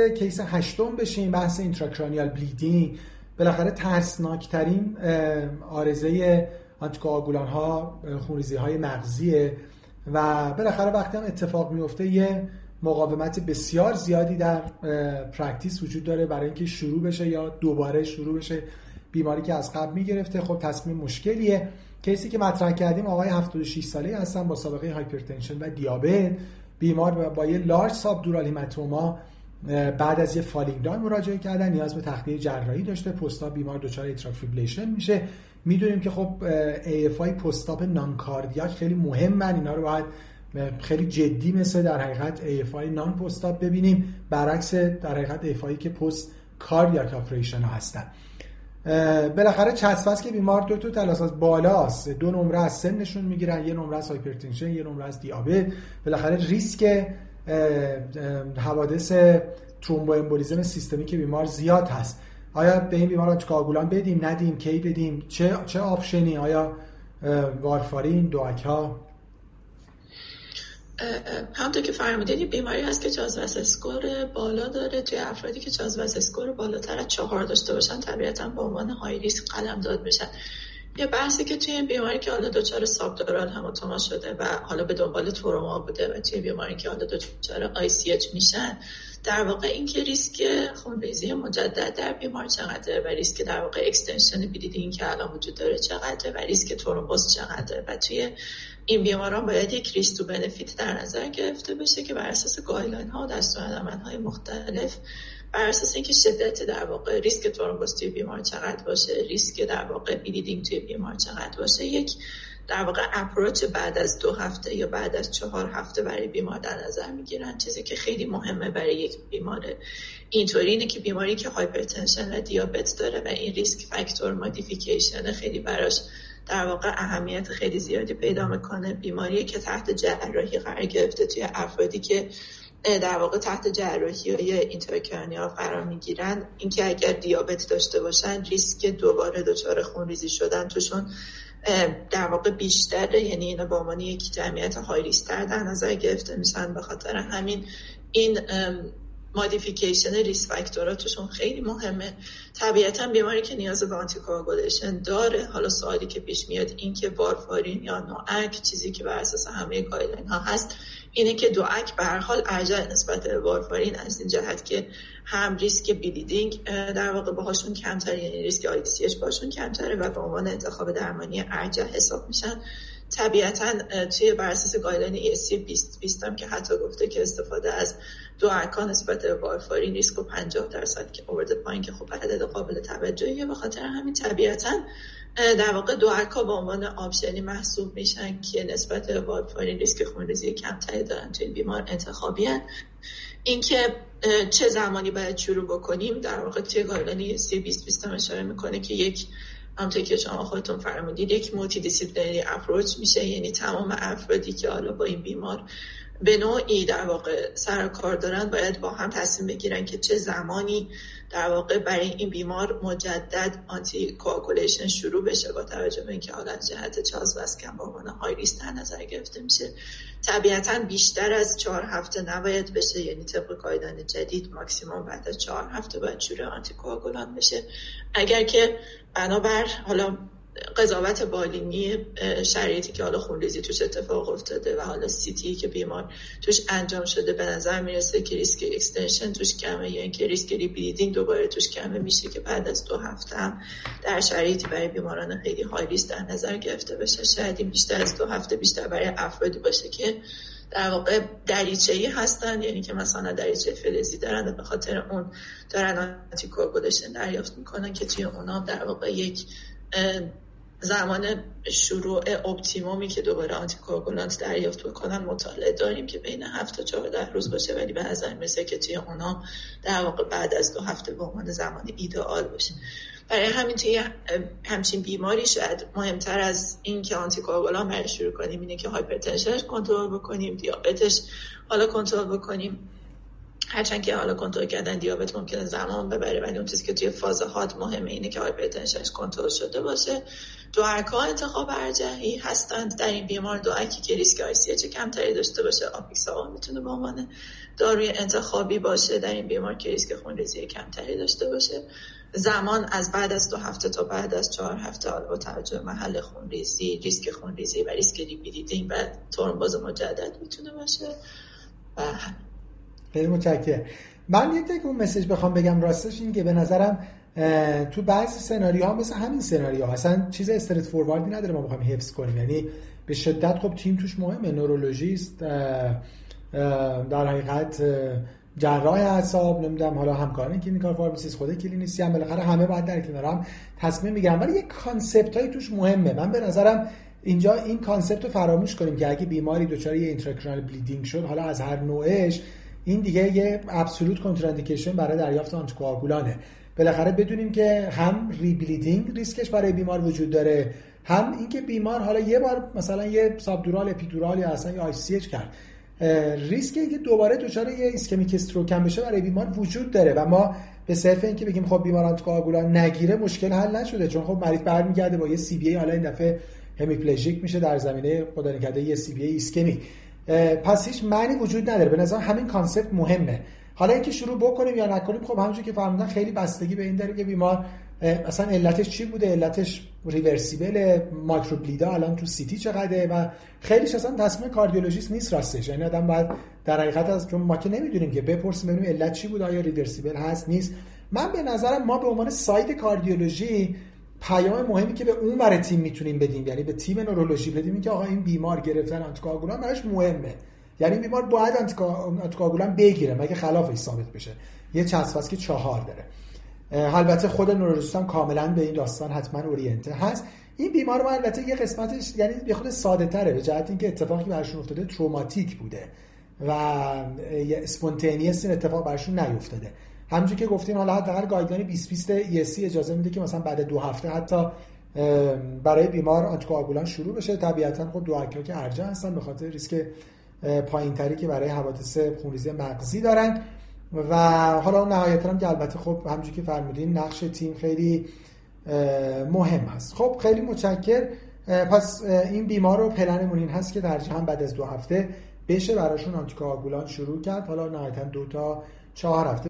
وارد کیس هشتم بشیم، بحث اینتراکرانیال بلیدینگ، بالاخره ترسناکترین آرزه آنتیکواغولان ها خونریزی های مغزیه و بالاخره وقتی هم اتفاق میفته یه مقاومت بسیار زیادی در پرکتیس وجود داره برای اینکه شروع بشه یا دوباره شروع بشه بیماری که از قبل میگرفته. خب تصمیم مشکلیه. کیسی که مطرح کردیم آقای 76 ساله هستن با سابقه هایپرتنشن و دیابت، بیمار با یه لارج سابدورال هیماتوما بعد از یه فالینگ داون مراجعه کردن، نیاز به تخلیه جراحی داشته. پستاپ بیمار دچار اتریال فیبریلیشن میشه. میدونیم که خب AFI پستاپ نان کاردیاک خیلی مهمن، اینا رو باید خیلی جدی مثل در حقیقت AFI نان پستاپ ببینیم، برعکس در حقیقت AFI که پست کاردیاک آپریشن ها هستن. بالاخره چسباست که بیمار دو تا تلاساس بالاست، دو نمره از سنشون میگیرن، یه نمره از هایپرتنشن، یه نمره از دیابت. بالاخره ریسک حوادث ترومبو امبولیزم سیستمیک بیمار زیاد هست. آیا به این بیمار آنتیکواغولان بدیم، ندیم، کی بدیم، چه آپشنی؟ آیا وارفارین، دواک ها؟ همونطور که فرمودید بیماری هست که چازوس اسکور بالا داره. توی افرادی که چازوس اسکور بالاتر از 4 داشته باشن طبیعتاً به عنوان های ریسک قلمداد میشن. یه بحثی که توی این بیماری که حالا دچار سابدورال هماتوما شده و حالا به دنبال تروما بوده و توی بیماری که حالا دچار ICH میشن، در واقع این که ریسک خونریزی مجدد در بیمار چقدره و ریسک در واقع اکستنشن بلیدینگ که الان وجود داره چقدره و ریسک ترومبوز چقدره و توی این بیماران باید یک ریسک تو بنفیت در نظر گرفته بشه که بر اساس گایدلاین ها و دستورالعمل‌های مختلف، بر اساس اینکه شدت در واقع ریسک ترومبوز توی بیمار چقدر باشه، ریسک در واقع بلیدینگ توی بیمار چقدر باشه، یک در واقع اپروچ بعد از 2 هفته یا بعد از 4 هفته برای بیمار در نظر میگیرن. چیزی که خیلی مهمه برای یک بیمار اینطوری اینه که بیماری که هایپرتنشن و دیابت داره و این ریسک فاکتور مودیفیکیشن خیلی براش در واقع اهمیت خیلی زیادی پیدا میکنه. بیماری که تحت جراحی قرار گرفته توی افرادی که در واقع تحت جراحی‌های اینتراکرانیال قرار میگیرن، اینکه اگر دیابت داشته باشن ریسک دوباره دچار خونریزی شدن توشون در واقع بیشتره، یعنی اینا با عنوان یک جمعیت های ریسک‌تر در نظر گرفته میشن. به خاطر همین این مودیفیکیشن ریسک فاکتورها توشون خیلی مهمه. طبیعتاً بیماری که نیاز به آنتیکواغولیشن داره، حالا سوالی که پیش میاد این که وارفارین یا نوآک، چیزی که بر اساس همه گایدلاین ها هست اینه که دواک به هر حال ارجح نسبت به وارفارین از این جهت که هم ریسک بلیدینگ در واقع باهاشون کمتر، یعنی ریسک ICH باهاشون کمتره و به عنوان انتخاب درمانی ارجح حساب میشن. طبیعتاً توی بر اساس گایدلاین ESC 2020 هم که حتی گفته که استفاده از دواک نسبت به وارفارین ریسک رو 50% که آورده پایین، که خب عدد قابل توجهیه. به خاطر همین طبیعتاً در واقع دواک ها به عنوان آپشنی محسوب میشن که نسبت به وارفارین ریسک خونریزی کمتری دارن، توی بیمار انتخابی هن. اینکه چه زمانی باید شروع بکنیم، در واقع توی گایدلاین ESC 2020 هم اشاره میکنه که یک، همونطور که شما خودتون فرمودید، یک موتی دیسیپلینری اپروچ میشه، یعنی تمام افرادی که حالا با این بیمار به نوعی در واقع سر و کار دارن باید با هم تصمیم بگیرن که چه زمانی در واقع برای این بیمار مجدد آنتی کوآگولیشن شروع بشه، با توجه به اینکه حالا جهت چازوس کم با عنوان های ریسک در نظر گرفته میشه. طبیعتاً بیشتر از 4 هفته نباید بشه، یعنی طبق قایدان جدید ماکسیموم بعد از 4 هفته باید شروع آنتی کوآگولان بشه. اگر که بنابر حالا قضاوت بالینی شرایطی که حالا خونریزی توش اتفاق افتاده و حالا سیتی که بیمار توش انجام شده به نظر میرسه که ریسک اکستنشن توش کمه یا اینکه ریسک ریبلیدینگ دوباره توش کمه، میشه که بعد از 2 هفته هم در شرایطی برای بیماران خیلی های ریسک در نظر گرفته بشه. شاید بیشتر از 2 هفته بیشتر برای افرادی باشه که در واقع دریچه‌ای هستن، یعنی که مثلا دریچه فلزی دارن و به خاطر اون دارن آنتیکواغولیشن دریافت میکنن، که توی اونام در واقع یک زمان شروع اپتیمومی که دوباره آنتیکواغولانت دریافت بکنن مطالعه داریم که بین 7 تا 14 روز باشه، ولی به نظر میرسه که توی اونا در واقع بعد از 2 هفته به عنوان زمان ایدئال باشه. برای همین توی همچین بیماری شاید مهمتر از این که آنتیکواغولان برش شروع کنیم اینه که هایپرتنشنش کنترل بکنیم، دیابتش حالا کنترل بکنیم، هرچند که حالا کنترل کردن دیابت ممکنه زمان ببره، ولی اون چیزی که توی فاز هات مهمه اینه که هایپرتنشنش کنترل شده باشه. دواک ها انتخاب ارجحی هستند در این بیمار. دواکی که ریسک ICH کمتری داشته باشه، آپیکسابان میتونه به عنوان داروی انتخابی باشه در این بیمار که ریسک خونریزی کمتری داشته باشه. زمان از بعد از 2 هفته تا بعد از 4 هفته با توجه به محل خونریزی، ریسک خونریزی و ریسک ریپیدین و ترومبوز مجدد میتونه باشه. و خیلی متشکرم. من یه تک اون مسیج بخوام بگم، راستش این که به نظرم تو بعضی سناریوها مثل همین سناریوها اصلا چیز استریت فورواردی نداره ما بخوایم حفظ کنیم، یعنی به شدت خب تیم توش مهمه، نورولوژیست، در حقیقت جراح اعصاب، نمیدونم حالا همکاران کلینیکال فارماسیست، خود کلینیسی هم، بالاخره همه بعد در کنار هم تصمیم میگیرن، ولی یک کانسپتای توش مهمه. من به نظرم اینجا این کانسپت رو فراموش کنیم که اگه بیماری دچار اینتراکرانال بلیدینگ شد، حالا از هر نوعش، این دیگه یه ابسولوت کنتراندیکیشن برای دریافت آنتیکواگولانه. بالاخره بدونیم که هم ریبلیدینگ ریسکش برای بیمار وجود داره، هم اینکه بیمار حالا یه بار مثلا یه سابدورال، اپیدورال یا اصلا یه ICH کرد، ریسک اینکه دوباره دچار یه ایسکمیک استروک هم بشه برای بیمار وجود داره و ما به صرف اینکه بگیم خب بیمار آنتیکواگولان نگیره مشکل حل نشده، چون خب مریض برمیگرده با یه CVA، حالا این دفعه همیپلژیک میشه در زمینه خدا نکرده یه CVA ایسکمی، پس هیچ معنی وجود نداره. به نظر همین کانسپت مهمه. حالا اینکه شروع بکنیم یا نکنیم، خب همونجوری که فرمودن خیلی بستگی به این داره که بیمار اصلا علتش چی بوده، علتش ریورسیبل، ماکروبلیدا الان تو سیتی چقدره و خیلیش اصلا تصمیم کاردیولوژیست نیست راستش، یعنی آدم باید در حقیقت از چون ما که نمیدونیم که بپرسیم ببینیم علت چی بود، آیا ریورسیبل هست نیست. من به نظرم ما به عنوان ساید کاردیولوژی پیام مهمی که به اون ور تیم میتونیم بدیم، یعنی به تیم نورولوژی بدیم، این که آقا این بیمار گرفتن آنتیکواگولان براش مهمه، یعنی بیمار باید آنتیکواگولان بگیره مگه خلافش ثابت بشه. یه چسباست که 4 داره. البته خود نورولوژیست هم کاملا به این داستان حتما اورینته هست. این بیمار ما البته یه قسمتش یعنی به خود ساده تره، به جهت اینکه اتفاقی براشون افتاده تروماتیک بوده و اسپونتانیوس این اتفاق براشون نیفتاده. همونجوری که گفتین حالا حداقل گایدلاین 2020 ESC اجازه میده که مثلا بعد 2 هفته حتی برای بیمار آنتیکواگولان شروع بشه. طبیعتاً خب دواک‌ها که ارجح هستن به خاطر ریسک پایین‌تری که برای حوادث خونریزی مغزی دارن. و حالا نهایتاً هم که البته خب همونجوری که فرمودین نقش تیم خیلی مهم است. خب خیلی متشکر. پس این بیمار رو پلنمون این هست که ترجیحاً بعد از 2 هفته بشه براشون آنتیکواگولان شروع کرد، حالا نهایتاً 2 تا 4 هفته